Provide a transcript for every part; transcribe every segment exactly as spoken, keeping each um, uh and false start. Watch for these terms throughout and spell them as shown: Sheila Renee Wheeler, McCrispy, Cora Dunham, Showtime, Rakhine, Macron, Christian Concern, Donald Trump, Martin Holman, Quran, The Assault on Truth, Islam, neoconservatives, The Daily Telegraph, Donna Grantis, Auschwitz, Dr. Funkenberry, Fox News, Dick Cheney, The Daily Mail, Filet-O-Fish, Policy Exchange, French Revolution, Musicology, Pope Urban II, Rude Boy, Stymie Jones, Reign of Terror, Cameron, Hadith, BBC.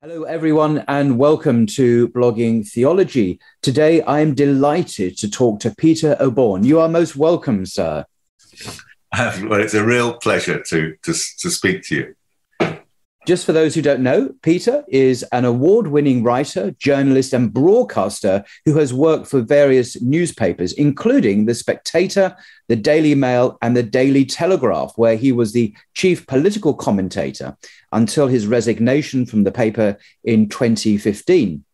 Hello, everyone, and welcome to Blogging Theology. Today, I'm delighted to talk to Peter Oborne. You are most welcome, sir. Um, well, it's a real pleasure to, to, to speak to you. Just for those who don't know, Peter is an award-winning writer, journalist and broadcaster who has worked for various newspapers, including The Spectator, The Daily Mail and The Daily Telegraph, where he was the chief political commentator until his resignation from the paper in twenty fifteen.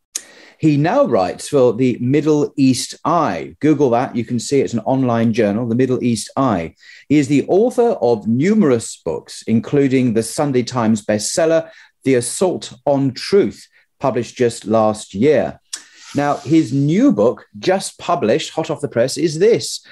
He now writes for the Middle East Eye. Google that. You can see it's an online journal, the Middle East Eye. He is the author of numerous books, including the Sunday Times bestseller, The Assault on Truth, published just last year. Now, his new book, just published, hot off the press, is this.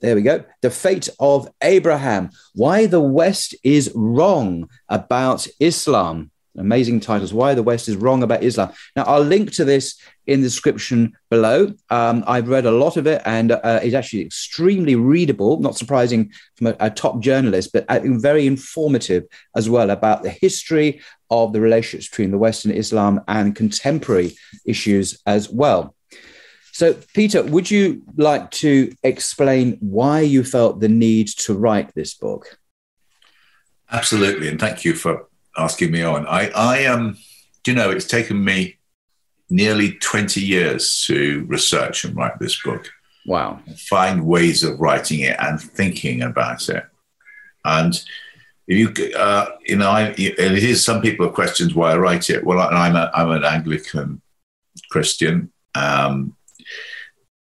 There we go. The Fate of Abraham, Why the West is Wrong About Islam. Amazing titles, Why the West is Wrong About Islam. Now, I'll link to this in the description below. Um, I've read a lot of it, and uh, it's actually extremely readable, not surprising from a, a top journalist, but uh, very informative as well about the history of the relationships between the West and Islam and contemporary issues as well. So, Peter, would you like to explain why you felt the need to write this book? Absolutely, and thank you for asking me on. I, I um, do you know, it's taken me nearly twenty years to research and write this book. Wow. Find ways of writing it and thinking about it. And if you, uh, you know, I, it is, some people have questioned why I write it. Well, I'm a, I'm an Anglican Christian. Um,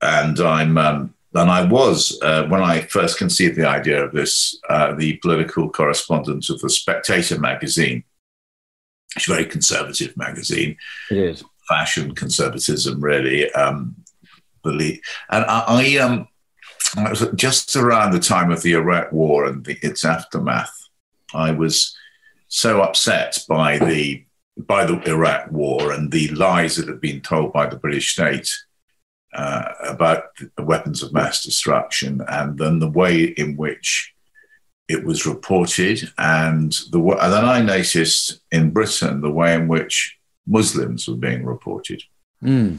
and I'm, um, and I was, uh, when I first conceived the idea of this, uh, the political correspondent of the Spectator magazine, it's a very conservative magazine. It is. Fashion conservatism, really. Um, believe. And I, I um, just around the time of the Iraq War and the, its aftermath, I was so upset by the by the Iraq War and the lies that had been told by the British state Uh, about the weapons of mass destruction, and then the way in which it was reported, and the and then I noticed in Britain the way in which Muslims were being reported, mm.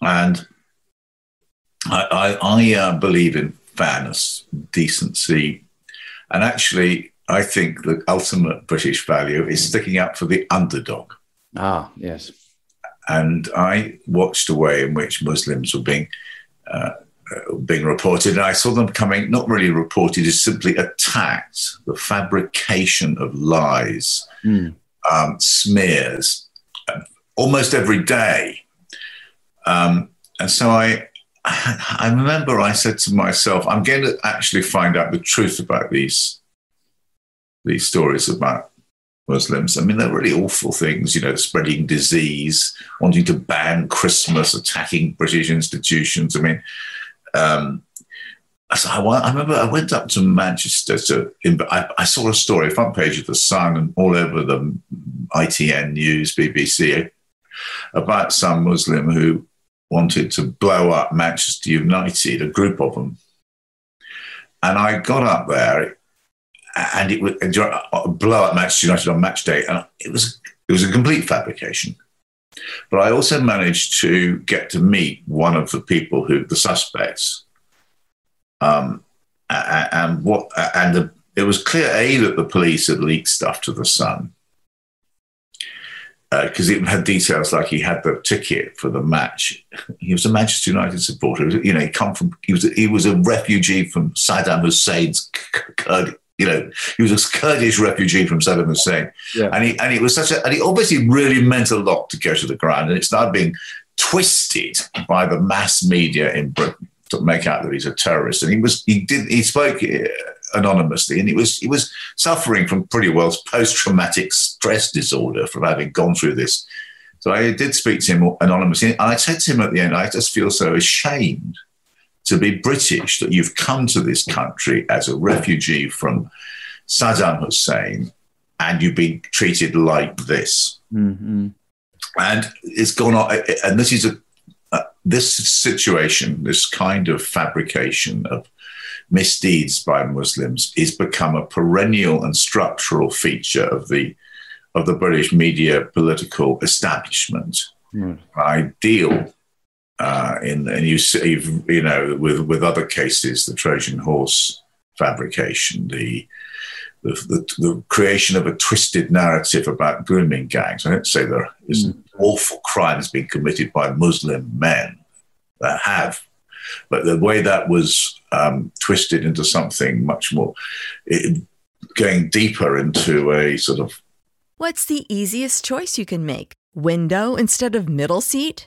and I, I, I uh, believe in fairness, decency, and actually I think the ultimate British value is sticking up for the underdog. Ah, yes. And I watched the way in which Muslims were being uh, being reported, and I saw them coming, not really reported, as simply attacked, the fabrication of lies, mm. um, smears, uh, almost every day. Um, and so I, I remember I said to myself, I'm going to actually find out the truth about these, these stories about Muslims. I mean, they're really awful things, you know, spreading disease, wanting to ban Christmas, attacking British institutions. I mean, um, So I, I remember I went up to Manchester. To, I, I saw a story, front page of The Sun and all over the I T N News, B B C, about some Muslim who wanted to blow up Manchester United, a group of them. And I got up there, and it was blow up Manchester United on match day, and it was it was a complete fabrication. But I also managed to get to meet one of the people who the suspects. Um, and what? And the, it was clear, A, that the police had leaked stuff to The Sun, because uh, it had details like he had the ticket for the match. He was a Manchester United supporter. You know, he come from. He was. He was a refugee from Saddam Hussein's. Kurd, you know, he was a Kurdish refugee from Saddam Hussein, yeah. and he and it was such a. And he obviously really meant a lot to go to the ground, and it's now being twisted by the mass media in Britain to make out that he's a terrorist. And he was. He did. He spoke anonymously, and he was. He was suffering from pretty well post-traumatic stress disorder from having gone through this. So I did speak to him anonymously, and I said to him at the end, "I just feel so ashamed to be British that you've come to this country as a refugee from Saddam Hussein, and you've been treated like this." Mm-hmm. And it's gone on. And this is a. Uh, this situation, this kind of fabrication of misdeeds by Muslims, is become a perennial and structural feature of the of the British media political establishment. Mm. I deal uh, in, and you see, you know, with with other cases, the Trojan Horse fabrication, the the, the, the creation of a twisted narrative about grooming gangs. I don't say there isn't. Mm. Awful crimes being committed by Muslim men that have, but the way that was um, twisted into something much more, it, going deeper into a sort of. What's the easiest choice you can make? Window instead of middle seat?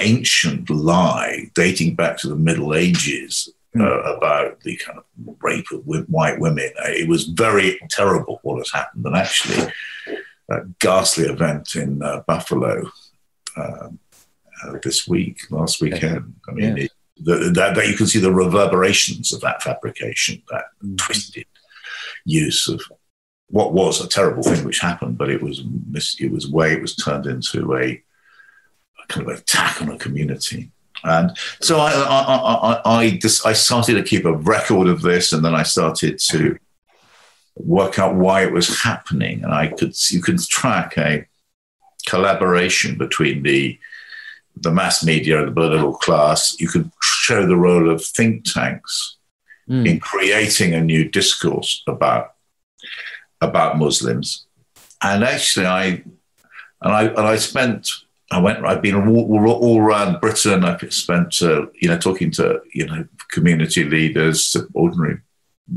Ancient lie dating back to the Middle Ages uh, mm. about the kind of rape of white women. It was very terrible what has happened, and actually a ghastly event in uh, Buffalo uh, uh, this week, last weekend. I mean, yes. it, the, that, that you can see the reverberations of that fabrication, that mm. twisted use of what was a terrible thing which happened, but it was it was way it was turned into a kind of attack on a community. And so I I, I, I, just, I started to keep a record of this, and then I started to work out why it was happening. And I could you could track a collaboration between the the mass media and the political class. You could show the role of think tanks mm. in creating a new discourse about about Muslims. And actually, I and I and I spent. I went. I've been all, all around Britain. I've spent, uh, you know, talking to, you know, community leaders, to ordinary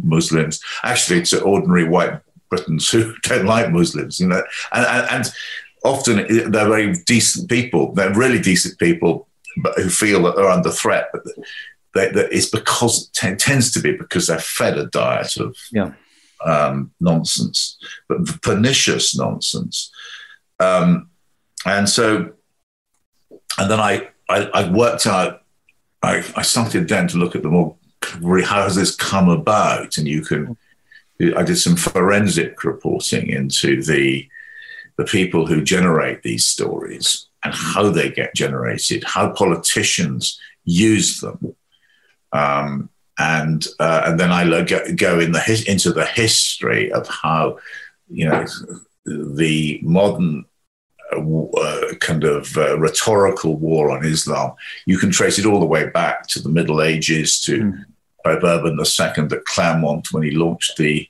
Muslims, actually to ordinary white Britons who don't like Muslims, you know, and, and, and often they're very decent people. They're really decent people, but who feel that they're under threat. But they, that it's because it t- tends to be because they're fed a diet of yeah. um, nonsense, but pernicious nonsense. Um, and so, and then I, I, I worked out, I, I started then to look at the more, how has this come about? And you can, I did some forensic reporting into the, the people who generate these stories and how they get generated, how politicians use them. Um, and uh, and then I lo- go in the his- into the history of how, you know, the modern uh, kind of uh, rhetorical war on Islam, you can trace it all the way back to the Middle Ages, to mm. Pope Urban the Second at Clermont when he launched the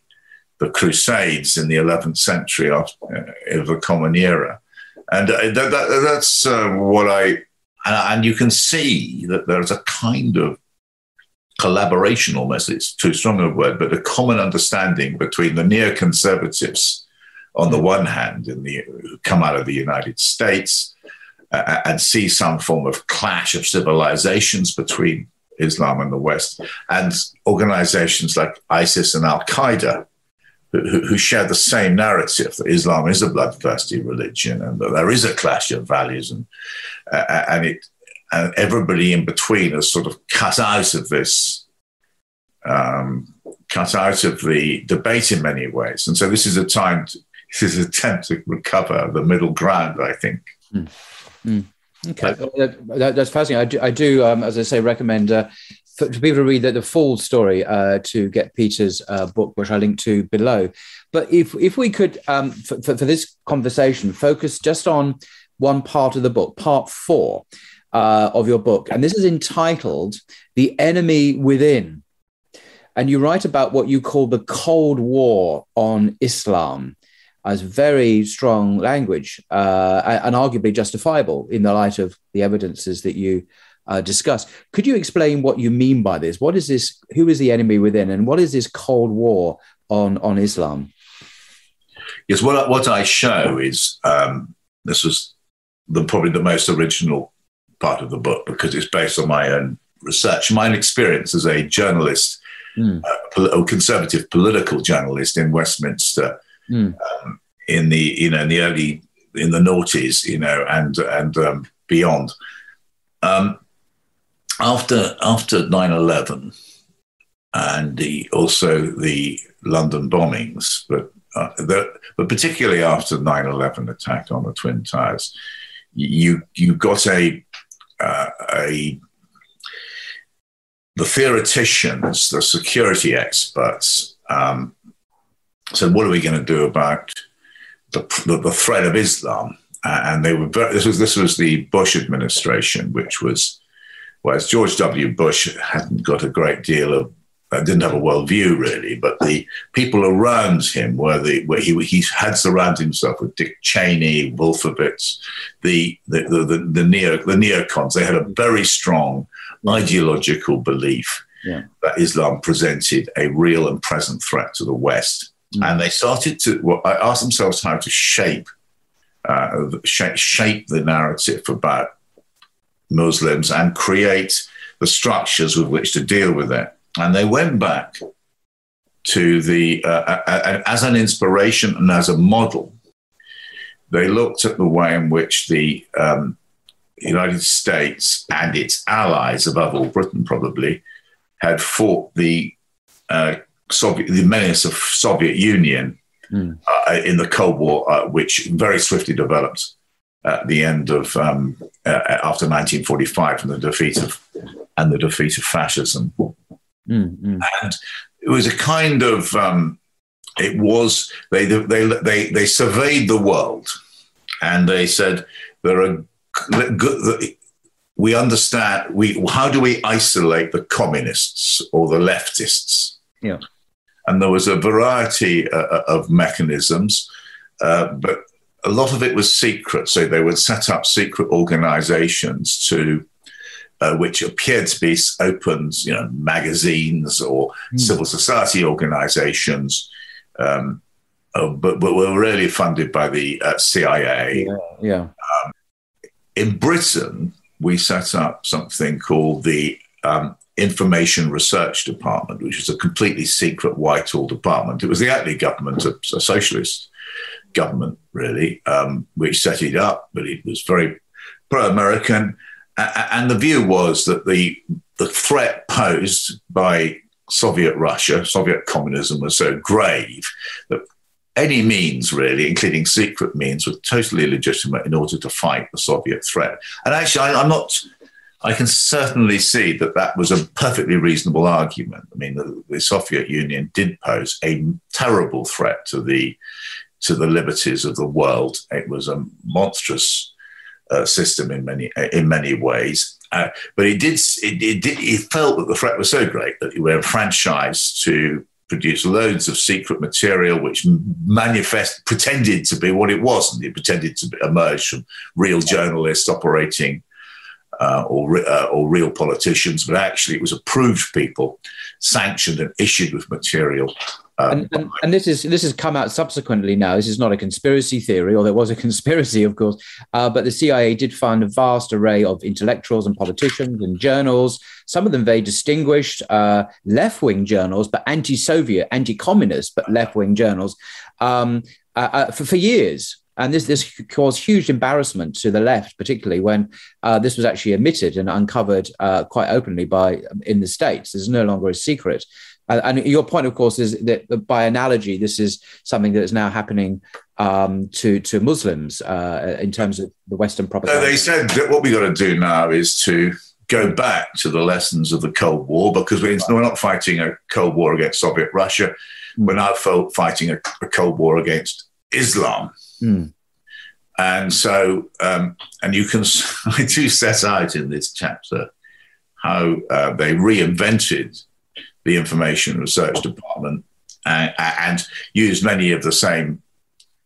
the Crusades in the eleventh century of, uh, of the Common Era. And uh, that, that, that's uh, what I... And you can see that there is a kind of collaboration, almost, it's too strong a word, but a common understanding between the neoconservatives on the one hand and the, who come out of the United States uh, and see some form of clash of civilizations between Islam and the West, and organizations like ISIS and Al-Qaeda who, who share the same narrative that Islam is a bloodthirsty religion and that there is a clash of values, and uh, and it and everybody in between is sort of cut out of this, um, cut out of the debate in many ways. And so this is a time, to, this is an attempt to recover the middle ground, I think. Mm. Mm. Okay, but, that, that, that's fascinating. I do, I do um, as I say, recommend uh, for, for people to read the, the full story uh, to get Peter's uh, book, which I link to below. But if if we could, um, for, for, for this conversation, focus just on one part of the book, part four. Uh, of your book, and this is entitled The Enemy Within, and you write about what you call the Cold War on Islam as very strong language uh, and arguably justifiable in the light of the evidences that you uh, discuss. Could you explain what you mean by this? What is this? Who is the enemy within, and what is this Cold War on, on Islam? Yes, well, what I show is um, this was the, probably the most original part of the book, because it's based on my own research, my experience as a journalist, mm. a conservative political journalist in Westminster, mm. um, in the you know in the early in the noughties, you know, and and um, beyond. Um, after after nine eleven, and the, also the London bombings, but uh, the, but particularly after nine eleven attack on the Twin Towers, you you got a Uh, a, the theoreticians, the security experts, um, said, "What are we going to do about the, the, the threat of Islam?" Uh, and they were very, this was this was the Bush administration, which was, whereas George W. Bush hadn't got a great deal of, uh, didn't have a worldview really, but the people around him were the where he he had surrounded himself with Dick Cheney, Wolfowitz, the the the, the, the neo the neocons. They had a very strong ideological belief yeah. that Islam presented a real and present threat to the West, mm. and they started to well, ask themselves how to shape uh, shape shape the narrative about Muslims and create the structures with which to deal with it. And they went back to the, uh, uh, as an inspiration and as a model, they looked at the way in which the um, United States and its allies, above all Britain probably, had fought the, uh, Soviet, the menace of Soviet Union mm. uh, in the Cold War, uh, which very swiftly developed at the end of, um, uh, after nineteen forty-five and the defeat of, and the defeat of fascism. Mm-hmm. And it was a kind of, um, it was, they, they they they surveyed the world and they said, there are good, we understand, we how do we isolate the communists or the leftists? Yeah. And there was a variety uh, of mechanisms, uh, but a lot of it was secret. So they would set up secret organizations to, Uh, which appeared to be open, you know, magazines or mm. civil society organizations, um, uh, but, but were really funded by the uh, C I A. Yeah. yeah. Um, in Britain, we set up something called the um, Information Research Department, which was a completely secret Whitehall department. It was the Attlee government, a, a socialist government, really, um, which set it up, but it was very pro-American. And the view was that the the threat posed by Soviet Russia, Soviet communism, was so grave that any means, really, including secret means, were totally legitimate in order to fight the Soviet threat. And actually, I, I'm not... I can certainly see that that was a perfectly reasonable argument. I mean, the, the Soviet Union did pose a terrible threat to the to the liberties of the world. It was a monstrous uh, system in many in many ways, uh, but it did it, it did it felt that the threat was so great that we were enfranchised to produce loads of secret material which manifest pretended to be what it wasn't. It pretended to emerge from real journalists operating. Uh, or, re- uh, or real politicians, but actually it was approved people, sanctioned and issued with material. Um, and, and, and this is this has come out subsequently now. This is not a conspiracy theory, although it was a conspiracy, of course. Uh, but the C I A did find a vast array of intellectuals and politicians and journals, some of them very distinguished uh, left-wing journals, but anti-Soviet, anti-communist, but left-wing journals um, uh, uh, for, for years. And this this caused huge embarrassment to the left, particularly when uh, this was actually admitted and uncovered uh, quite openly by in the States. It's no longer a secret. Uh, and your point, of course, is that by analogy, this is something that is now happening um, to, to Muslims uh, in terms of the Western propaganda. So they said that what we've got to do now is to go back to the lessons of the Cold War, because we're not fighting a Cold War against Soviet Russia. We're now fighting a, a Cold War against Islam. Mm. And so, um, and you can, I do set out in this chapter how uh, they reinvented the Information Research Department and, and used many of the same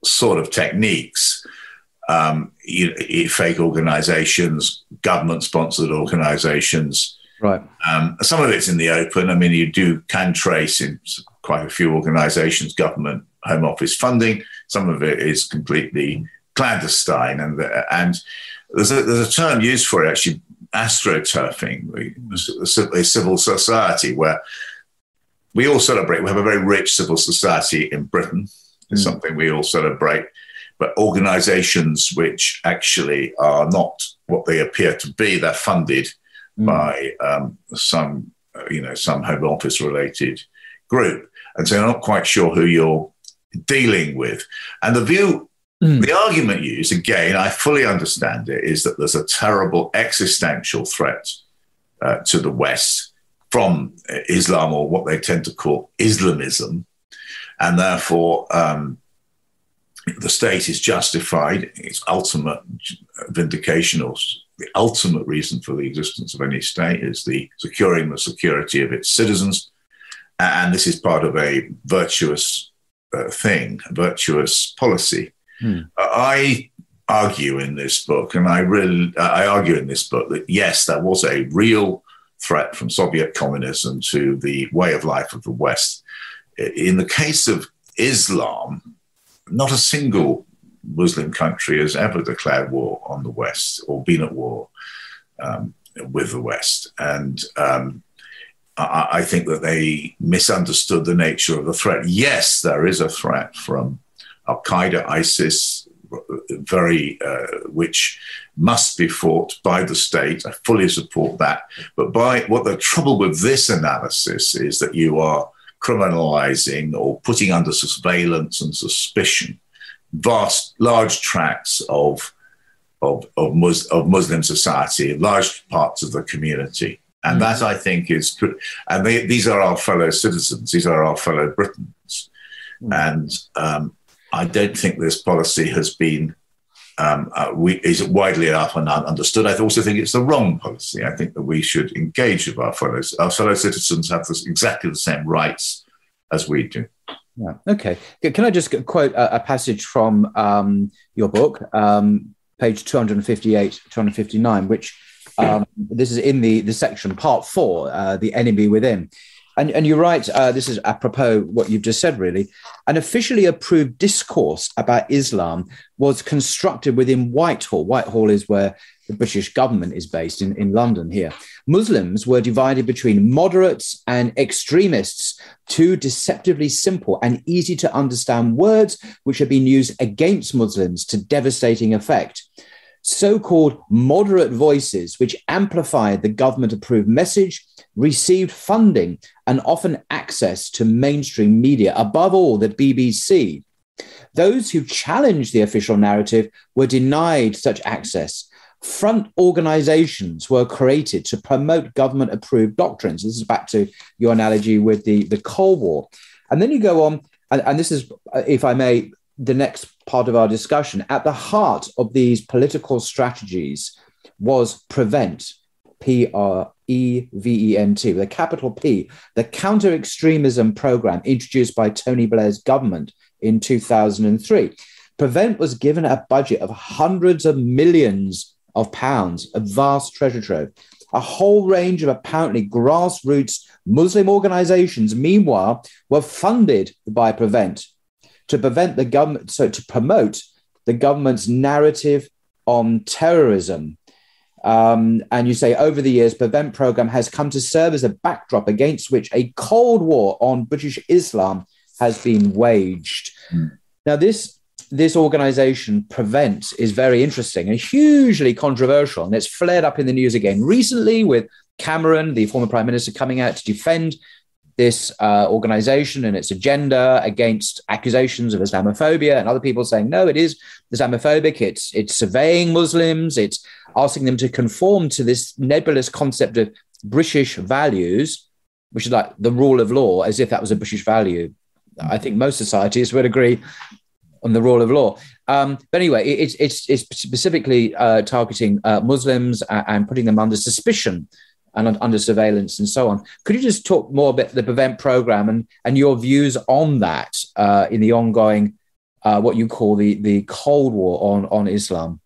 sort of techniques. Um, you know, fake organizations, government-sponsored organizations. Right. Um, some of it's in the open. I mean, you do can trace in quite a few organizations, government, Home Office funding. Some of it is completely clandestine, and and there's a, there's a term used for it actually, astroturfing, a civil society where we all celebrate. We have a very rich civil society in Britain. It's mm. something we all celebrate, but organisations which actually are not what they appear to be, they're funded mm. by um, some you know some Home Office related group, and so you're not quite sure who you're dealing with. And the view, mm. the argument used, again, I fully understand it, is that there's a terrible existential threat uh, to the West from Islam, or what they tend to call Islamism. And therefore, um, the state is justified, its ultimate vindication or the ultimate reason for the existence of any state is the securing the security of its citizens. And this is part of a virtuous thing, virtuous policy. Hmm. I argue in this book, and I really, I argue in this book that yes, there was a real threat from Soviet communism to the way of life of the West. In the case of Islam, not a single Muslim country has ever declared war on the West or been at war um, with the West. And um, I think that they misunderstood the nature of the threat. Yes, there is a threat from Al Qaeda, ISIS, very uh, which must be fought by the state. I fully support that. But by what the trouble with this analysis is that you are criminalizing or putting under surveillance and suspicion vast, large tracts of of of, Mus- of Muslim society, large parts of the community. And that, I think, is... And they, these are our fellow citizens. These are our fellow Britons. Mm. And um, I don't think this policy has been... Um, uh, we, is widely enough and understood. I also think it's the wrong policy. I think that we should engage with our fellows. Our fellow citizens have this, exactly the same rights as we do. Yeah. Okay. Can I just quote a, a passage from um, your book, um, page two fifty-eight, two fifty-nine, which... Um, this is in the, the section, part four, uh, The Enemy Within. And, and you're right, uh, this is apropos what you've just said, really. An officially approved discourse about Islam was constructed within Whitehall. Whitehall is where the British government is based in, in London here. Muslims were divided between moderates and extremists, two deceptively simple and easy to understand words which have been used against Muslims to devastating effect. So-called moderate voices, which amplified the government-approved message, received funding and often access to mainstream media, above all the B B C. Those who challenged the official narrative were denied such access. Front organizations were created to promote government-approved doctrines. This is back to your analogy with the, the Cold War. And then you go on, and, and this is, if I may, the next part of our discussion. At the heart of these political strategies was PREVENT, P R E V E N T, with a capital P, the counter-extremism program introduced by Tony Blair's government in two thousand three. PREVENT was given a budget of hundreds of millions of pounds, a vast treasure trove. A whole range of apparently grassroots Muslim organizations, meanwhile, were funded by PREVENT. To prevent the government, so to promote the government's narrative on terrorism. Um, and you say, over the years, PREVENT programme has come to serve as a backdrop against which a Cold War on British Islam has been waged. Mm. Now, this, this organisation, PREVENT, is very interesting and hugely controversial, and it's flared up in the news again recently with Cameron, the former Prime Minister, coming out to defend this uh, organization and its agenda against accusations of Islamophobia, and other people saying, no, it is Islamophobic. It's, it's surveying Muslims. It's asking them to conform to this nebulous concept of British values, which is like the rule of law, as if that was a British value. I think most societies would agree on the rule of law. Um, but anyway, it, it, it's, it's specifically uh, targeting uh, Muslims and, and putting them under suspicion and under surveillance and so on. Could you just talk more about the PREVENT programme and, and your views on that uh, in the ongoing, uh, what you call the, the Cold War on, on Islam?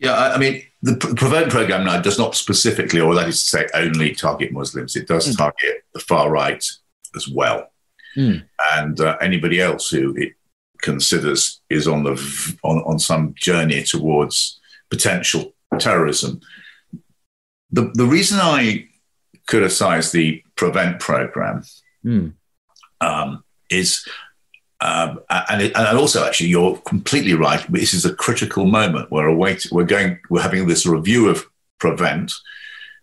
Yeah, I, I mean, the PREVENT programme now does not specifically, or that is to say only, target Muslims. It does mm. target the far right as well. Mm. And uh, anybody else who it considers is on, the, on, on some journey towards potential terrorism. The the reason I criticise the PREVENT programme mm. um, is, um, and, it, and also actually you're completely right. This is a critical moment. We're await, We're going. We're having this review of PREVENT,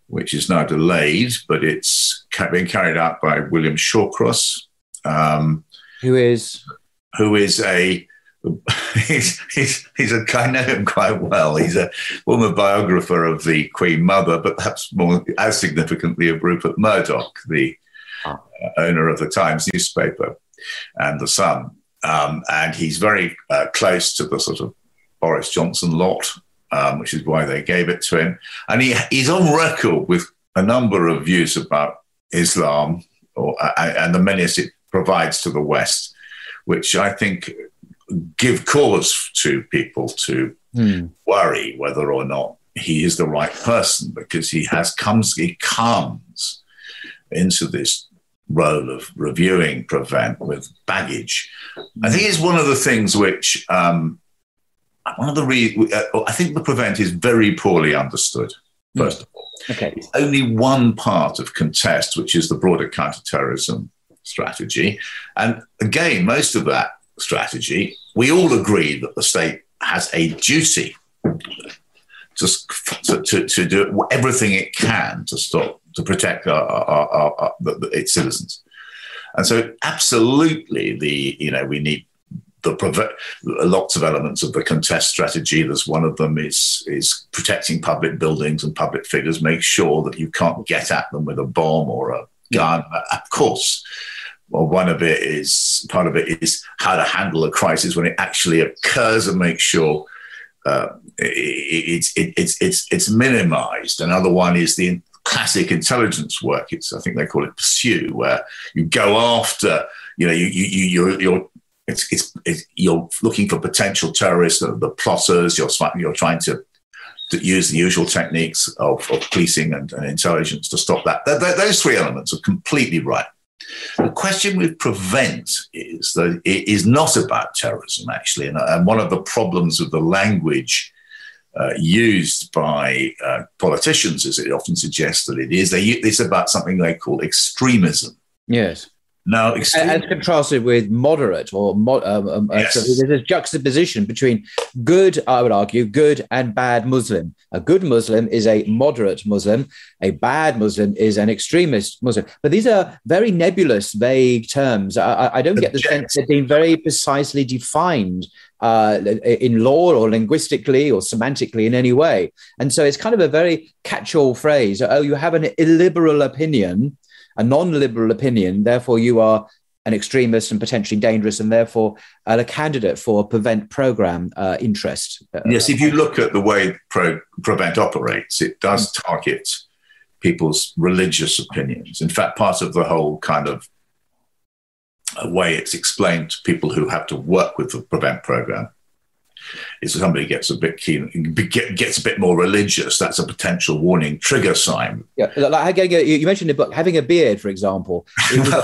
which is now delayed, but it's being carried out by William Shawcross, um, who is who is a. He's, he's, he's a, I know him quite well. He's a former biographer of the Queen Mother, but perhaps more as significantly of Rupert Murdoch, the uh, owner of the Times newspaper and The Sun. Um, and he's very uh, close to the sort of Boris Johnson lot, um, which is why they gave it to him. And he, he's on record with a number of views about Islam or, uh, and the menace it provides to the West, which I think give cause to people to mm. worry whether or not he is the right person, because he has comes he comes into this role of reviewing PREVENT with baggage. I think it's one of the things which um, one of the re- I think the PREVENT is very poorly understood. First mm. of all, okay, it's only one part of Contest, which is the broader counterterrorism strategy, and again, most of that strategy, we all agree that the state has a duty to, to, to do everything it can to stop, to protect our, our, our, our, its citizens. And so absolutely, the you know, we need the lots of elements of the Contest strategy. There's one of them is, is protecting public buildings and public figures, make sure that you can't get at them with a bomb or a gun, of course. Well, one of it is, part of it is how to handle a crisis when it actually occurs and make sure uh, it, it, it, it's it's it's minimized. Another one is the classic intelligence work. It's, I think they call it Pursue, where you go after, you know, you, you, you, you're, you're, it's, it's, it's, you're looking for potential terrorists, the, the plotters, you're, you're trying to to use the usual techniques of, of policing and, and intelligence to stop that. Th- th- those three elements are completely right. The question with PREVENT is that it is not about terrorism, actually. And, and one of the problems with the language uh, used by uh, politicians is it often suggests that it is. They, it's about something they call extremism. Yes. Now, extreme- as contrasted with moderate, or mod- um, yes. So there's a juxtaposition between good, I would argue, good and bad Muslim. A good Muslim is a moderate Muslim. A bad Muslim is an extremist Muslim. But these are very nebulous, vague terms. I, I don't get the sense they've been very precisely defined uh, in law or linguistically or semantically in any way. And so it's kind of a very catch-all phrase. Oh, you have an illiberal opinion. A non-liberal opinion, therefore you are an extremist and potentially dangerous, and therefore a candidate for a PREVENT program uh, interest. Yes, if you look at the way Pro- PREVENT operates, it does target people's religious opinions. In fact, part of the whole kind of way it's explained to people who have to work with the PREVENT program is that somebody gets a bit keen, gets a bit more religious. That's a potential warning trigger sign. Yeah, like you mentioned in the book, having a beard, for example. yeah.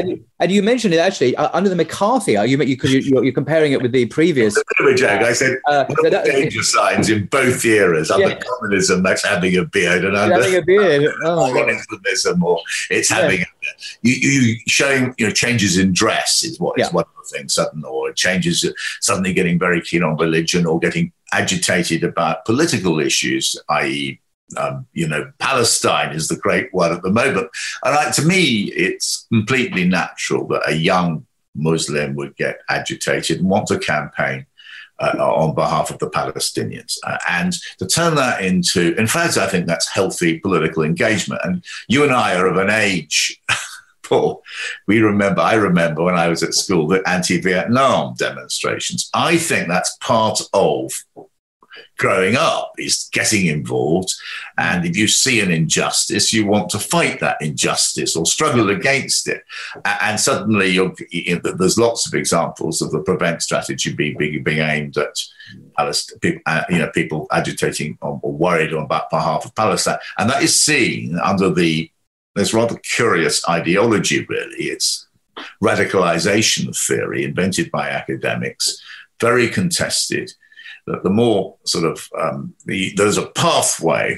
and, and you mentioned it actually uh, under the McCarthy. You you you're, you're comparing it with the previous. It's a bit of a joke. Uh, I said uh, so that, danger signs in both eras. Under yeah. communism, that's having a beard, and under having a beard, communism, oh, or it's yeah. having a you, you showing you know changes in dress is what yeah. is one of the things. Sudden or changes suddenly getting very keen on religion or getting agitated about political issues, that is, um, you know, Palestine is the great one at the moment. And I, to me, it's completely natural that a young Muslim would get agitated and want to campaign uh, on behalf of the Palestinians. Uh, and to turn that into, in fact, I think that's healthy political engagement. And you and I are of an age... Paul, we remember, I remember when I was at school, the anti-Vietnam demonstrations. I think that's part of growing up, is getting involved. And if you see an injustice, you want to fight that injustice or struggle against it. And suddenly you're, you know, there's lots of examples of the PREVENT strategy being, being aimed at you know, people agitating or worried on behalf of Palestine. And that is seen under the There's rather curious ideology, really. It's radicalization theory invented by academics, very contested. That the more sort of um, the, there's a pathway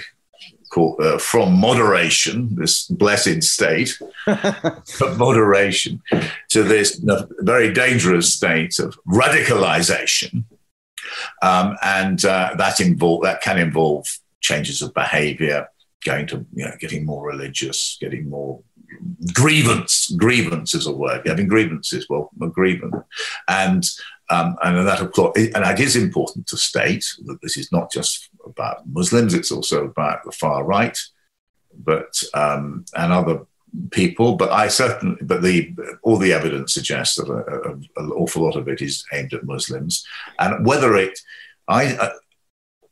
called uh, from moderation, this blessed state, but moderation to this very dangerous state of radicalization, um, and uh, that involve that can involve changes of behavior. Going to, you know, getting more religious, getting more grievance. Grievance is a word. Having grievances, well, a grievance, and um, and that of course, and it is important to state that this is not just about Muslims. It's also about the far right, but um, and other people. But I certainly, but the all the evidence suggests that a, a, an awful lot of it is aimed at Muslims, and whether it, I. I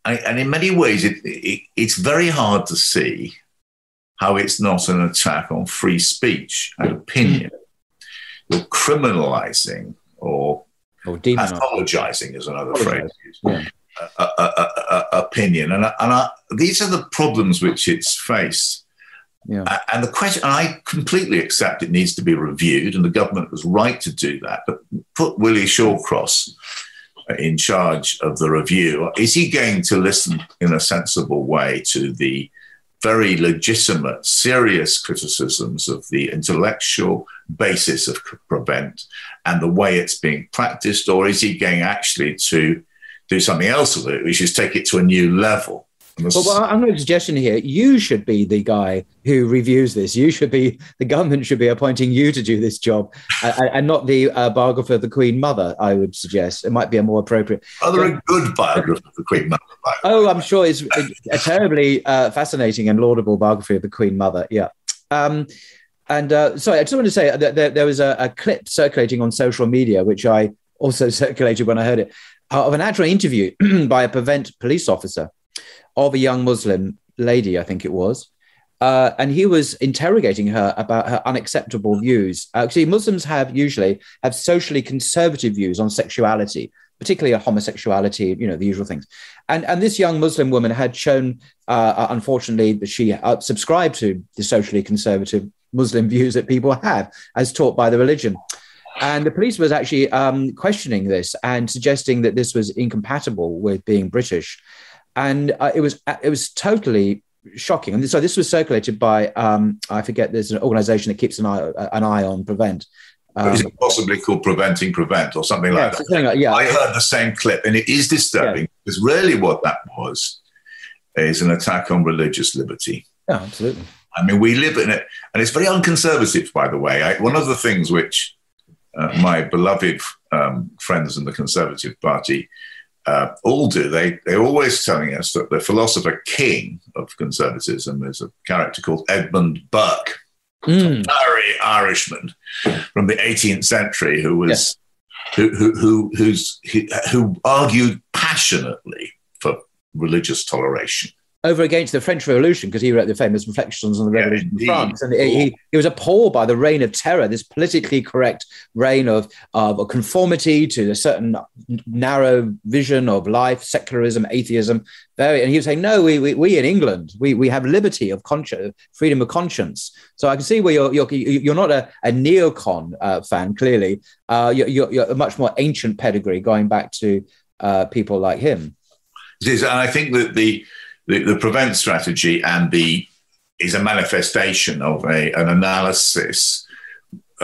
I, and in many ways, it, it, it's very hard to see how it's not an attack on free speech and opinion. You're criminalising or, or pathologizing is another phrase. Yeah. Uh, uh, uh, uh, opinion. And, and I, these are the problems which it's faced. Yeah. Uh, and the question, and I completely accept it needs to be reviewed, and the government was right to do that, but put Willie Shawcross in charge of the review, is he going to listen in a sensible way to the very legitimate, serious criticisms of the intellectual basis of PREVENT and the way it's being practiced, or is he going actually to do something else with it, which is take it to a new level? Well, well, I'm no suggestion here. You should be the guy who reviews this. You should be, the government should be appointing you to do this job and, and not the uh, biographer of the Queen Mother, I would suggest. It might be a more appropriate. Are there yeah. a good biographer of the Queen Mother? Oh, I'm sure it's a terribly uh, fascinating and laudable biography of the Queen Mother. Yeah. Um, and uh, sorry, I just want to say that there, there was a, a clip circulating on social media, which I also circulated when I heard it, of an actual interview by a PREVENT police officer of a young Muslim lady, I think it was. Uh, and he was interrogating her about her unacceptable views. Uh, see, Muslims have usually have socially conservative views on sexuality, particularly homosexuality, you know, the usual things. And, and this young Muslim woman had shown, uh, unfortunately, that she uh, subscribed to the socially conservative Muslim views that people have as taught by the religion. And the police was actually um, questioning this and suggesting that this was incompatible with being British. And uh, it was it was totally shocking. And so this was circulated by, um, I forget, there's an organisation that keeps an eye, an eye on PREVENT. Um, is it possibly called Preventing PREVENT or something like yeah, that? Something like, yeah. I heard the same clip, and it is disturbing, yeah. because really what that was is an attack on religious liberty. Yeah, absolutely. I mean, we live in it, and it's very unconservative, by the way. I, one of the things which uh, my beloved um, friends in the Conservative Party Uh, all do. They, they're always telling us that the philosopher king of conservatism is a character called Edmund Burke, mm. a very Irishman from the eighteenth century who was yes. who who who who's, who who argued passionately for religious toleration over against the French Revolution, because he wrote the famous Reflections on the Revolution yeah, in France, and he, he was appalled by the reign of terror, this politically correct reign of, of a conformity to a certain narrow vision of life, secularism, atheism. Very, and he was saying, no, we we, we in England, we we have liberty of conscience, freedom of conscience. So I can see where you're you're, you're not a, a neocon uh, fan. Clearly, uh, you're, you're a much more ancient pedigree going back to uh, people like him. It is, and I think that the The, the PREVENT strategy and the is a manifestation of a an analysis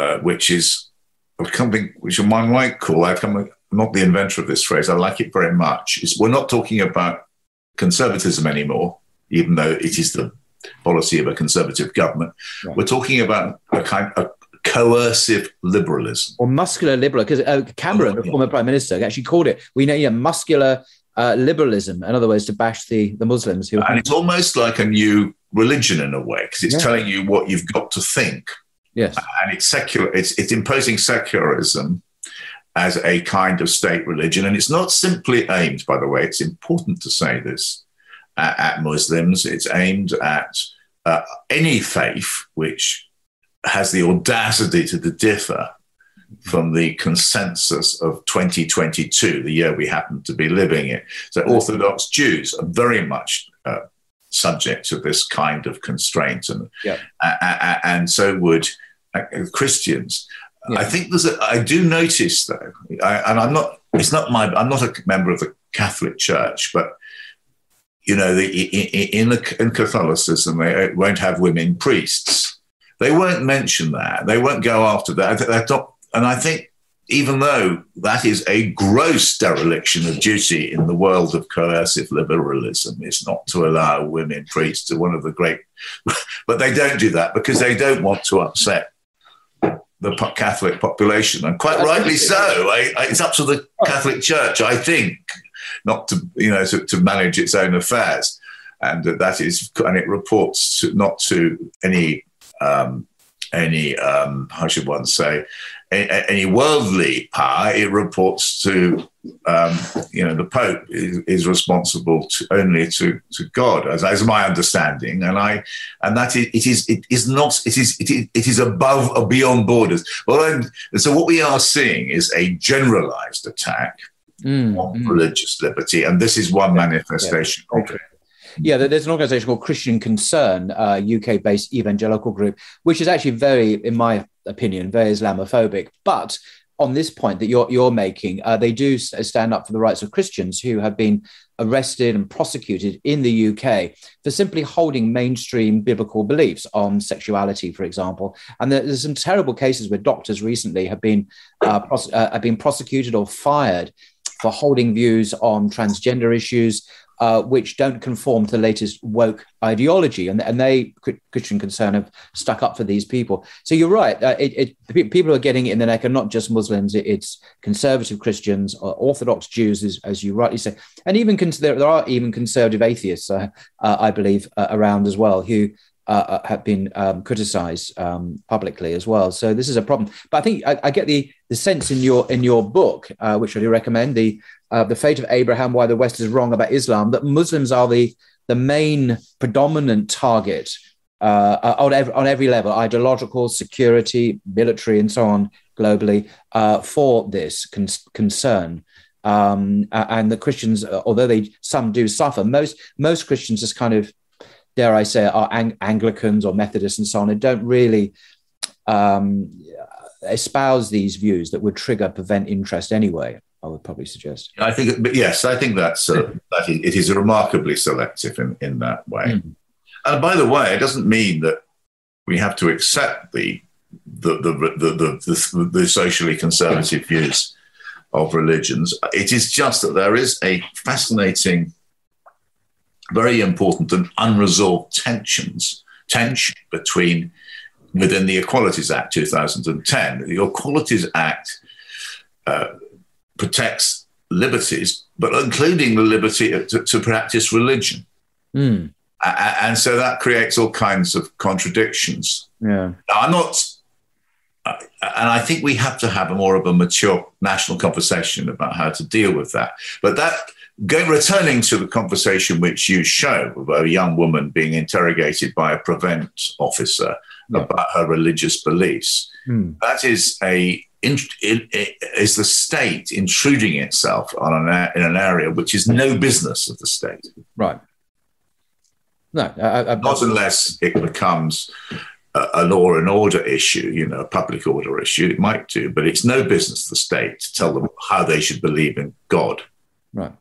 uh, which is of something which one might call, I've come, I'm not the inventor of this phrase, I like it very much, is we're not talking about conservatism anymore, even though it is the policy of a conservative government. Right. We're talking about a kind of coercive liberalism. Or muscular liberal, because uh, Cameron, the former prime minister, actually called it, we know, you know, muscular Uh, liberalism, in other words, to bash the, the Muslims. Who and it's almost like a new religion in a way, because it's yeah. telling you what you've got to think. Yes. And it's secular. It's, it's imposing secularism as a kind of state religion. And it's not simply aimed, by the way, it's important to say this, uh, at Muslims. It's aimed at uh, any faith which has the audacity to differ from the consensus of twenty twenty-two, the year we happen to be living in. So Orthodox Jews are very much uh, subject to this kind of constraint, and yeah. uh, and so would uh, Christians. Yeah. I think there's a, I do notice though, I, and I'm not, it's not my, I'm not a member of the Catholic Church, but you know, the, in, in, in Catholicism, they won't have women priests. They won't mention that. They won't go after that. That's not, And I think even though that is a gross dereliction of duty in the world of coercive liberalism, is not to allow women priests to one of the great... But they don't do that because they don't want to upset the Catholic population. And quite rightly so. I, I, it's up to the Catholic Church, I think, not to, you know, to, to manage its own affairs. And that is... And it reports to, not to any... Um, any, um, how should one say... any worldly power, it reports to, um, you know, the Pope is, is responsible to, only to, to God, as, as my understanding, and I, and that it, it is it is not it is it is, it is above or beyond borders. Well, and so what we are seeing is a generalised attack mm, on mm. religious liberty, and this is one yeah, manifestation yeah. of it. Yeah, there's an organisation called Christian Concern, uh, U K-based evangelical group, which is actually very, in my opinion, very Islamophobic. But on this point that you're you're making, uh, they do stand up for the rights of Christians who have been arrested and prosecuted in the U K for simply holding mainstream biblical beliefs on sexuality, for example. And there, there's some terrible cases where doctors recently have been uh, pros- uh, have been prosecuted or fired for holding views on transgender issues, Uh, which don't conform to the latest woke ideology. And, and they, Christian Concern, have stuck up for these people. So you're right. Uh, it, it, people are getting it in the neck, and not just Muslims. It, it's conservative Christians, or Orthodox Jews, as, as you rightly say. And even con- there, there are even conservative atheists, uh, uh, I believe, uh, around as well, who uh, have been um, criticised um, publicly as well. So this is a problem. But I think I, I get the, the sense in your in your book, uh, which I do recommend, the Uh, The Fate of Abraham, Why the West is Wrong About Islam, that Muslims are the, the main predominant target uh, on, ev- on every level, ideological, security, military, and so on, globally, uh, for this con- concern. Um, and the Christians, although they some do suffer, most most Christians just kind of, dare I say, are Ang- Anglicans or Methodists and so on, and don't really um, espouse these views that would trigger PREVENT interest anyway, I would probably suggest. I think, but yes, I think that's uh, that it is remarkably selective in, in that way. Mm. And by the way, it doesn't mean that we have to accept the the the the, the, the, the socially conservative views of religions. It is just that there is a fascinating, very important and unresolved tensions tension between within the Equalities Act two thousand ten. The Equalities Act uh, protects liberties, but including the liberty to, to practice religion. Mm. Uh, and so that creates all kinds of contradictions. Yeah. Now, I'm not... And I think we have to have a more of a mature national conversation about how to deal with that. But that, going, returning to the conversation which you show of a young woman being interrogated by a PREVENT officer yeah. about her religious beliefs, mm. that is a is the state intruding itself on an, in an area which is no business of the state. Right. No, I, I, not unless it becomes a law and order issue, you know, a public order issue, it might do, but it's no business of the state to tell them how they should believe in God. Right.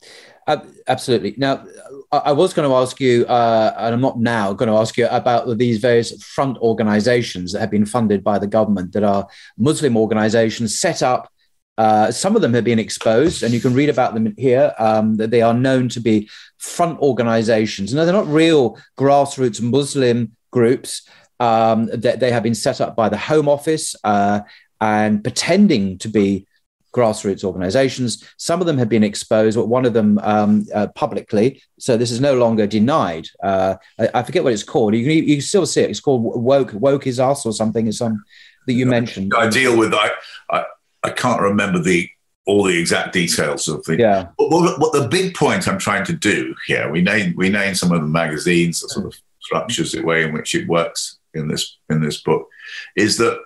Uh, absolutely. Now, I, I was going to ask you, uh, and I'm not now going to ask you about these various front organizations that have been funded by the government that are Muslim organizations set up. Uh, some of them have been exposed, and you can read about them here, um, that they are known to be front organizations. No, they're not real grassroots Muslim groups. Um, that they have been set up by the Home Office uh, and pretending to be grassroots organizations. Some of them have been exposed, but one of them um, uh, publicly. So this is no longer denied. Uh, I, I forget what it's called. You can, you can still see it. It's called woke. Woke is us or something. Is some that you mentioned. I deal with. I I, I can't remember the all the exact details of the. Yeah. But what, what the big point I'm trying to do here? We name we name some of the magazines, the sort of structures, the way in which it works. In this in this book, is that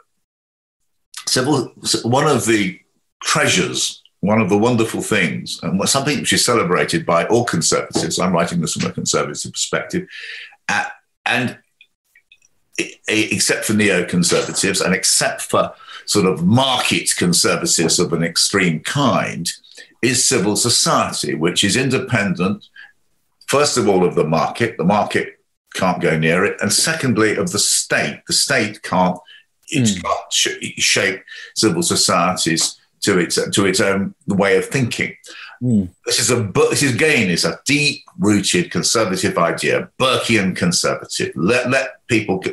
civil, one of the treasures, one of the wonderful things, and something which is celebrated by all conservatives. I'm writing this from a conservative perspective, uh, and except for neoconservatives and except for sort of market conservatives of an extreme kind, is civil society, which is independent, first of all, of the market. The market can't go near it. And secondly, of the state. The state can't, it mm. can't sh- shape civil societies to its to its own way of thinking. Mm. This is a this is, again is a deep-rooted conservative idea, Burkean conservative. Let let people.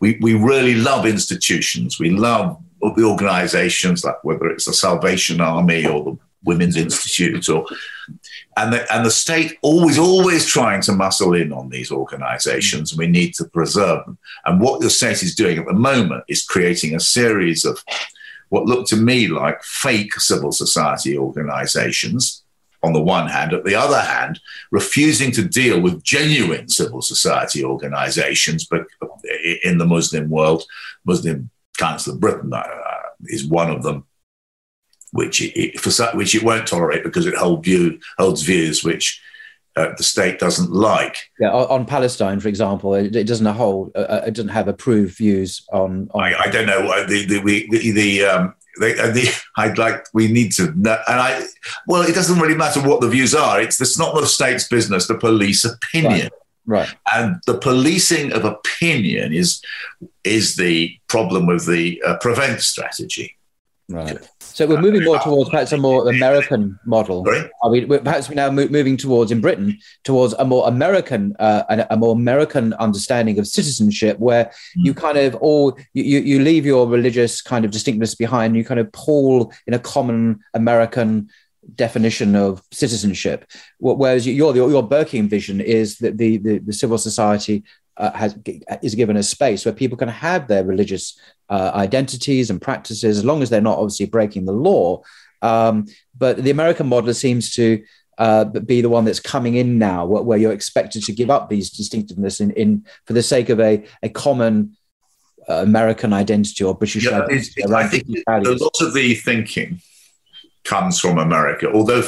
We we really love institutions. We love the organisations, like whether it's the Salvation Army or the Women's Institute, or and the, and the state always, always trying to muscle in on these organizations. We need to preserve them. And what the state is doing at the moment is creating a series of what look to me like fake civil society organizations on the one hand, at the other hand, refusing to deal with genuine civil society organizations, but in the Muslim world, Muslim Council of Britain uh, is one of them. Which it, for, which it won't tolerate because it hold view, holds views which uh, the state doesn't like. Yeah, on, on Palestine, for example, it, it doesn't hold. Uh, it doesn't have approved views on. on I, I don't know what the the we, the. the, um, the, the I'd like we need to know, and I. Well, it doesn't really matter what the views are. It's it's not the state's business to police opinion. Right. right. And the policing of opinion is is the problem with the uh, PREVENT strategy. Right. So we're moving more towards perhaps a more American model. Are we, we're perhaps we're now mo- moving towards, in Britain, towards a more American, uh, a more American understanding of citizenship, where you kind of all you you leave your religious kind of distinctness behind. You kind of pull in a common American definition of citizenship. Whereas your your, your Burkean vision is that the the, the civil society. Uh, has is given a space where people can have their religious uh, identities and practices, as long as they're not obviously breaking the law. Um, but the American model seems to uh, be the one that's coming in now, where, where you're expected to give up these distinctiveness in, in for the sake of a a common uh, American identity or British yeah, identity. It, it, I think a lot of the thinking comes from America. Although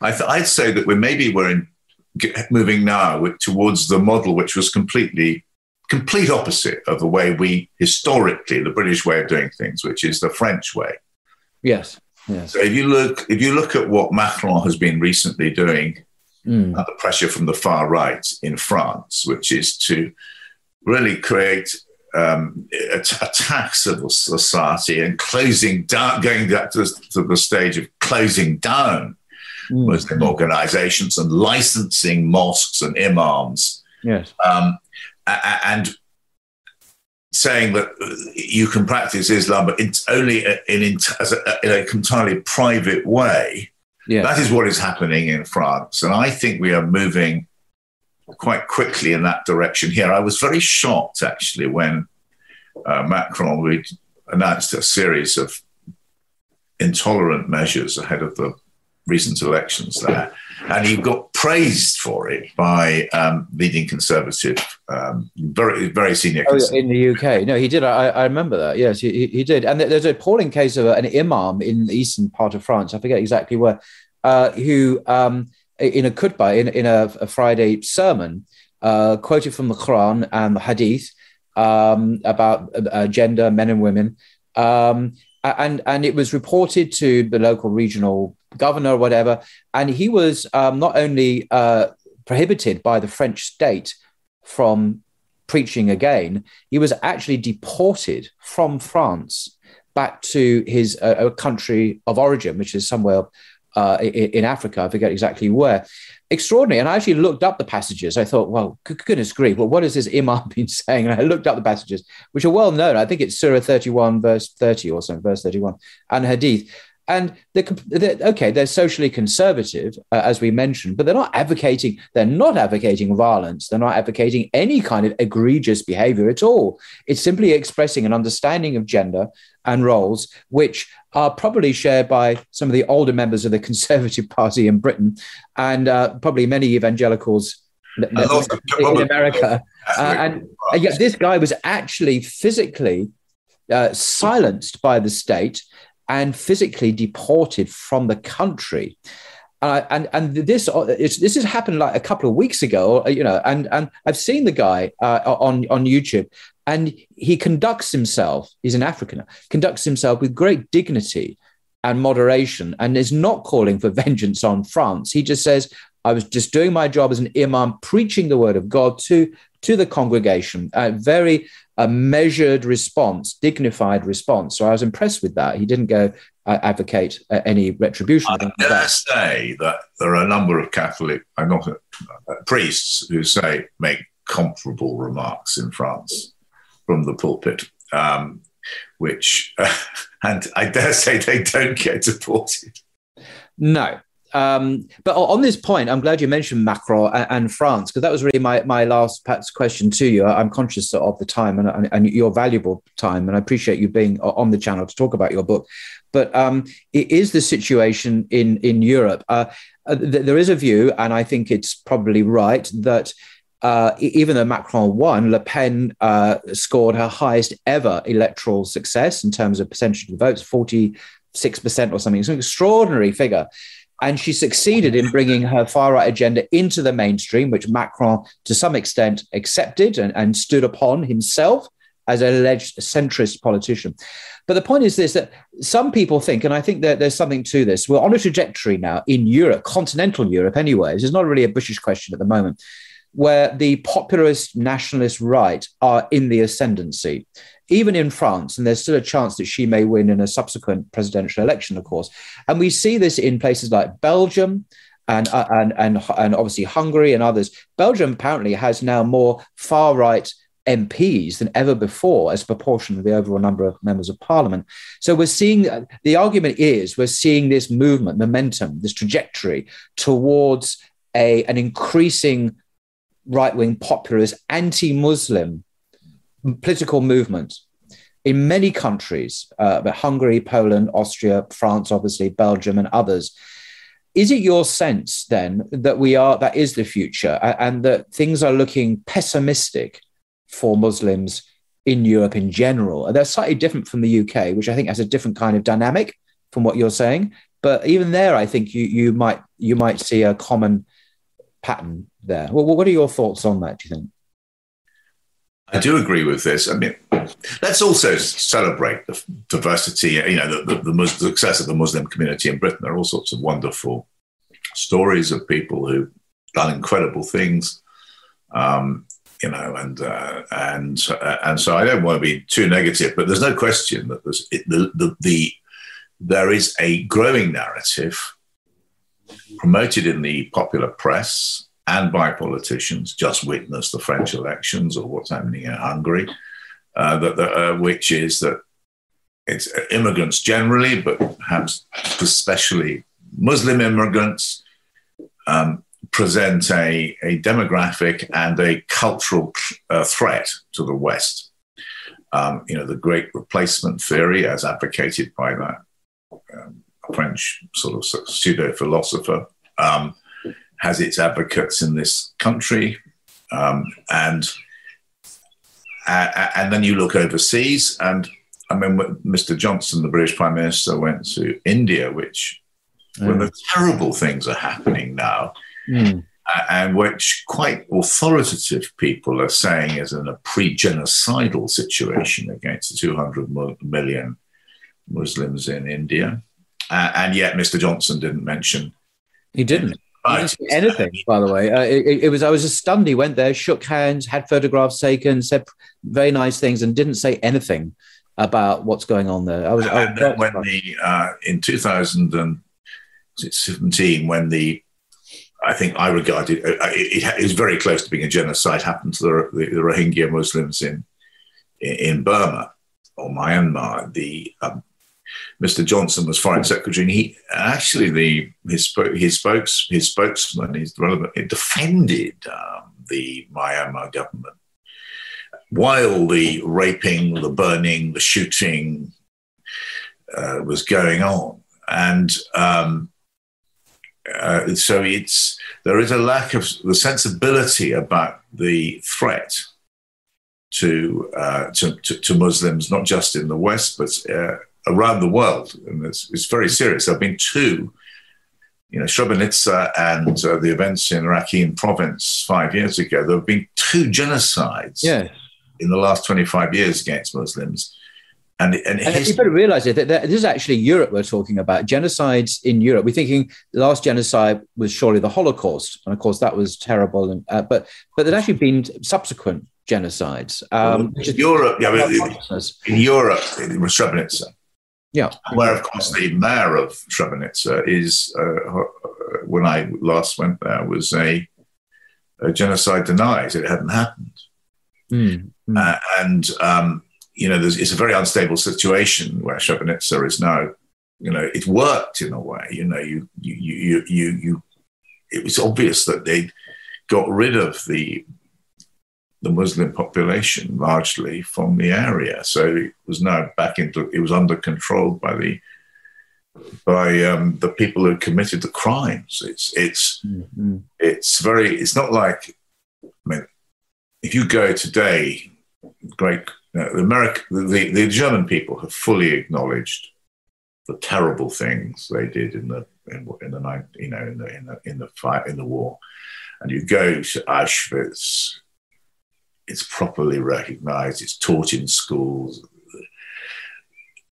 I th- I'd say that we maybe we're in, g- moving now towards the model which was completely complete opposite of the way we historically, the British way of doing things, which is the French way. Yes. Yes. So if you look, if you look at what Macron has been recently doing mm. under pressure from the far right in France, which is to really create um, a, t- a tax of the society and closing down, going back to the, to the stage of closing down mm. Muslim organizations and licensing mosques and imams. Yes. Um, and saying that you can practice Islam, but it's only in, in, in a entirely private way. Yeah. That is what is happening in France. And I think we are moving quite quickly in that direction here. I was very shocked, actually, when uh, Macron announced a series of intolerant measures ahead of the recent elections there. And he got praised for it by um, leading conservative, um, very very senior conservative. Oh, in the U K. No, he did. I, I remember that. Yes, he, he did. And there's an appalling case of an imam in the eastern part of France. I forget exactly where, uh, who um, in a khutbah, in, in a, a Friday sermon, uh, quoted from the Quran and the Hadith um, about uh, gender, men and women. Um, and and it was reported to the local regional governor or whatever, and he was um, not only uh, prohibited by the French state from preaching again, he was actually deported from France back to his uh, country of origin, which is somewhere uh, in Africa. I forget exactly where. Extraordinary. And I actually looked up the passages. I thought, well, goodness grief, well, what has this imam been saying? And I looked up the passages, which are well known. I think it's Surah thirty-one, verse thirty or something, verse thirty-one, and Hadith. And they're, they're, okay, they're socially conservative, uh, as we mentioned, but they're not advocating. They're not advocating violence. They're not advocating any kind of egregious behavior at all. It's simply expressing an understanding of gender and roles, which are probably shared by some of the older members of the Conservative Party in Britain, and uh, probably many evangelicals in, in America. Uh, and, and yet, this guy was actually physically uh, silenced by the state and physically deported from the country, uh, and and this it's, this has happened like a couple of weeks ago, you know. And and I've seen the guy uh, on on YouTube, and he conducts himself. He's an African, conducts himself with great dignity and moderation, and is not calling for vengeance on France. He just says, "I was just doing my job as an imam, preaching the word of God to to the congregation." Uh, very. A measured response, dignified response. So I was impressed with that. He didn't go uh, advocate uh, any retribution. I dare say that there are a number of Catholic, I'm not a, uh, priests who say make comparable remarks in France from the pulpit, um, which, uh, and I dare say they don't get deported. No. Um, but on this point, I'm glad you mentioned Macron and, and France, because that was really my, my last perhaps question to you. I'm conscious of the time and, and, and your valuable time, and I appreciate you being on the channel to talk about your book. But um, it is the situation in, in Europe. Uh, th- there is a view, and I think it's probably right, that uh, even though Macron won, Le Pen uh, scored her highest ever electoral success in terms of percentage of votes, forty-six percent or something. It's an extraordinary figure. And she succeeded in bringing her far-right agenda into the mainstream, which Macron, to some extent, accepted and, and stood upon himself as an alleged centrist politician. But the point is this, that some people think, and I think that there's something to this, we're on a trajectory now in Europe, continental Europe anyway, it's not really a British question at the moment, where the populist nationalist right are in the ascendancy. Even in France, and there's still a chance that she may win in a subsequent presidential election, of course. And we see this in places like Belgium and uh, and, and and obviously Hungary and others. Belgium apparently has now more far-right M Ps than ever before as proportion of the overall number of members of parliament. So we're seeing, uh, the argument is, we're seeing this movement, momentum, this trajectory towards a an increasing right-wing populist anti-Muslim political movement in many countries, uh, but Hungary, Poland, Austria, France, obviously, Belgium, and others. Is it your sense then that we are, that is the future, and, and that things are looking pessimistic for Muslims in Europe in general? They're slightly different from the U K, which I think has a different kind of dynamic from what you're saying, But even there, I think you you might you might see a common pattern there. Well, what are your thoughts on that, do you think? I do agree with this. I mean, let's also celebrate the diversity, you know, the, the, the success of the Muslim community in Britain. There are all sorts of wonderful stories of people who've done incredible things, um, you know, and uh, and uh, and so I don't want to be too negative, but there's no question that there's, it, the, the, the, there is a growing narrative promoted in the popular press and by politicians. Just witness the French elections or what's happening in Hungary, uh, that, that, uh, which is that it's immigrants generally, but perhaps especially Muslim immigrants, um, present a, a demographic and a cultural uh, threat to the West. Um, you know, the great replacement theory as advocated by that um, French sort of pseudo-philosopher, um, has its advocates in this country, um, and uh, and then you look overseas, and I mean, Mister Johnson, the British Prime Minister, went to India, which mm. when the terrible things are happening now, mm. uh, and which quite authoritative people are saying is in a pre-genocidal situation against the two hundred million Muslims in India, uh, and yet Mister Johnson didn't mention. He didn't. He didn't say anything, by the way. Uh, it, it was. I was just stunned. He went there, shook hands, had photographs taken, said very nice things, and didn't say anything about what's going on there. I was. I was when the uh, in two thousand seventeen, when the I think I regarded it, it, it was very close to being a genocide happened to the, the, the Rohingya Muslims in in Burma or Myanmar. The um, Mister Johnson was Foreign Secretary, and he actually the his his spokes his spokesman is relevant. It defended um, the Myanmar government while the raping, the burning, the shooting uh, was going on, and um, uh, so it's there is a lack of the sensibility about the threat to uh, to, to to Muslims, not just in the West, but Uh, around the world, and it's, it's very serious. There have been two, you know, Srebrenica and uh, the events in Rakhine province five years ago, there have been two genocides yeah. in the last twenty-five years against Muslims. And, and, and his- you better realise it, that this is actually Europe we're talking about, genocides in Europe. We're thinking the last genocide was surely the Holocaust, and of course that was terrible, and, uh, but, but there'd actually been subsequent genocides. Um, in Europe, yeah, in Europe, it was Srebrenica. Yeah, where of course the mayor of Srebrenica is, uh, when I last went there, was a, a genocide denies it hadn't happened, mm. uh, and um, you know it's a very unstable situation where Srebrenica is now. You know, it worked in a way. You know, you you you you, you it was obvious that they got rid of the the Muslim population largely from the area. So it was now back into, it was under control by the, by um, the people who committed the crimes. It's, it's, mm-hmm. it's very, it's not like, I mean, if you go today, great, you know, the America, the, the German people have fully acknowledged the terrible things they did in the, in, in the, you know, in the, in the, in the fight, in the war. And you go to Auschwitz, it's properly recognized, it's taught in schools,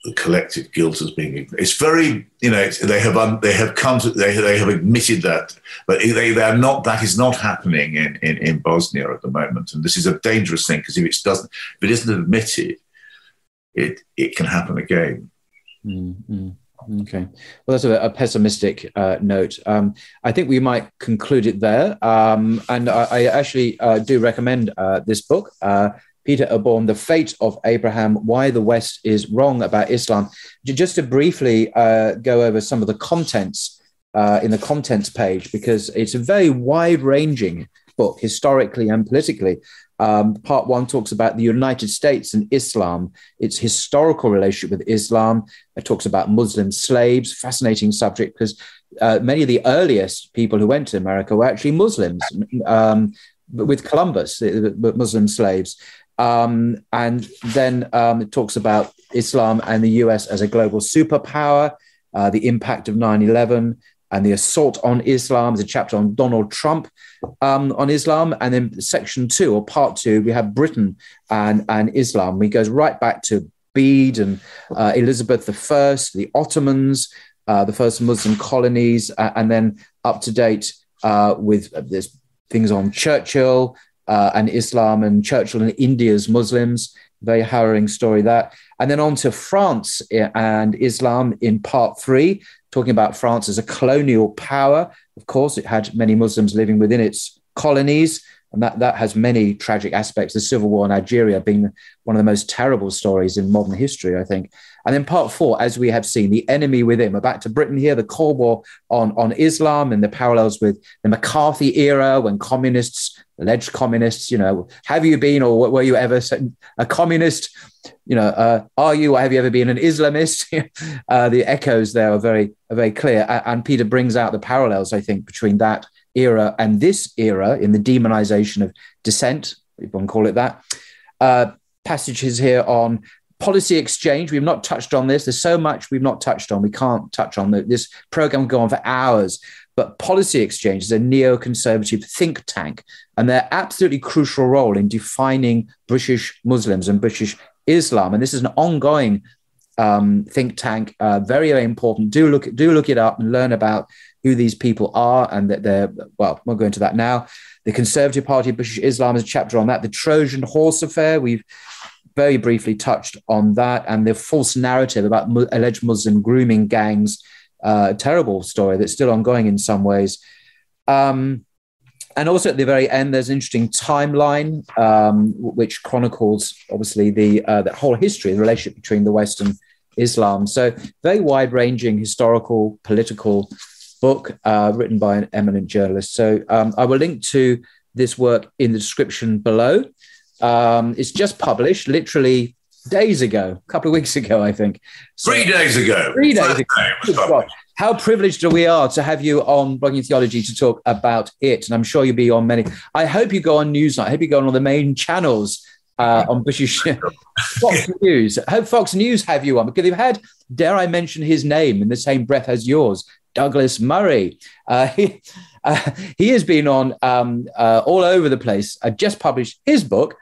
the collective guilt is being, it's very, you know, it's, they have un, they have come to, they, they have admitted that, but they, they are not, that is not happening in, in, in Bosnia at the moment. And this is a dangerous thing, because if it doesn't, if it isn't admitted, it, it can happen again. Mm-hmm. Okay. Well, that's a, a pessimistic uh, note. Um, I think we might conclude it there. Um, and I, I actually uh, do recommend uh, this book, uh, Peter Oborne, The Fate of Abraham, Why the West is Wrong About Islam. Just to briefly uh, go over some of the contents uh, in the contents page, because it's a very wide-ranging book, historically and politically. Um, part one talks about the United States and Islam, its historical relationship with Islam. It talks about Muslim slaves, fascinating subject, because uh, many of the earliest people who went to America were actually Muslims, um, with Columbus, Muslim slaves. Um, and then um, it talks about Islam and the U S as a global superpower. uh, the impact of nine eleven, and the assault on Islam. There's a chapter on Donald Trump um, on Islam. And then section two, or part two, we have Britain and, and Islam. He goes right back to Bede and uh, Elizabeth the First, the Ottomans, uh, the first Muslim colonies, uh, and then up to date uh, with uh, there's things on Churchill uh, and Islam, and Churchill and India's Muslims. Very harrowing story, that. And then on to France and Islam in part three, talking about France as a colonial power. Of course, it had many Muslims living within its colonies, and that, that has many tragic aspects. The civil war in Algeria being one of the most terrible stories in modern history, I think. And then part four, as we have seen, the enemy within. We're back to Britain here, the Cold War on, on Islam, and the parallels with the McCarthy era, when communists, alleged communists, you know, have you been or were you ever a communist? You know, uh, are you or have you ever been an Islamist? uh, the echoes there are very, are very clear. And Peter brings out the parallels, I think, between that era and this era in the demonization of dissent, if one call it that. Uh, passages here on Policy Exchange. We've not touched on this. There's so much we've not touched on. We can't touch on the, this program go on for hours. But Policy Exchange is a neoconservative think tank, and their absolutely crucial role in defining British Muslims and British Islam. And this is an ongoing um, think tank, uh, very, very important. Do look, do look it up and learn about who these people are, and that they're, well, we'll go into that now. The Conservative Party of British Islam is a chapter on that. The Trojan Horse affair, we've very briefly touched on that, and the false narrative about mu- alleged Muslim grooming gangs, uh, terrible story that's still ongoing in some ways. Um, and also at the very end, there's an interesting timeline um, which chronicles, obviously, the uh, that whole history, the relationship between the West and Islam. So very wide-ranging historical, political book uh, written by an eminent journalist. So um, I will link to this work in the description below. Um, it's just published literally days ago, a couple of weeks ago, I think. So, three days ago. Three days ago. How privileged we are to have you on Blogging Theology to talk about it. And I'm sure you'll be on many. I hope you go on Newsnight. I hope you go on all the main channels uh, on British Fox News. I hope Fox News have you on, because they've had, dare I mention his name in the same breath as yours, Douglas Murray. Uh, he, uh, he has been on um, uh, all over the place. I just published his book,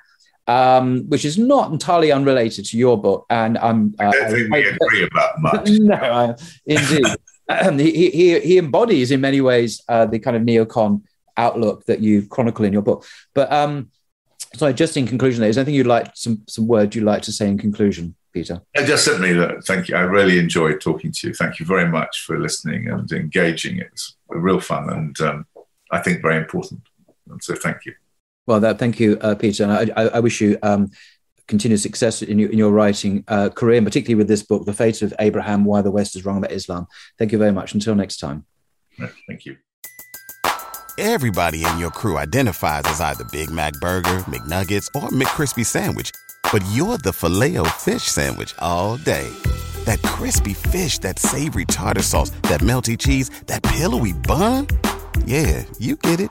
Um, which is not entirely unrelated to your book, and I'm. Uh, I don't think I, we agree I, about much. No, I, indeed, um, he, he he embodies in many ways uh, the kind of neocon outlook that you chronicle in your book. But um, so, just in conclusion, there is anything you'd like some some words you'd like to say in conclusion, Peter? Yeah, just simply that. Thank you. I really enjoyed talking to you. Thank you very much for listening and engaging. It's real fun, and um, I think very important. And so, thank you. Well, that, thank you, uh, Peter. And I, I, I wish you um, continued success in your, in your writing uh, career, and particularly with this book, The Fate of Abraham, Why the West is Wrong About Islam. Thank you very much. Until next time. Thank you. Everybody in your crew identifies as either Big Mac Burger, McNuggets, or McCrispy Sandwich. But you're the Filet-O-Fish Sandwich all day. That crispy fish, that savory tartar sauce, that melty cheese, that pillowy bun. Yeah, you get it.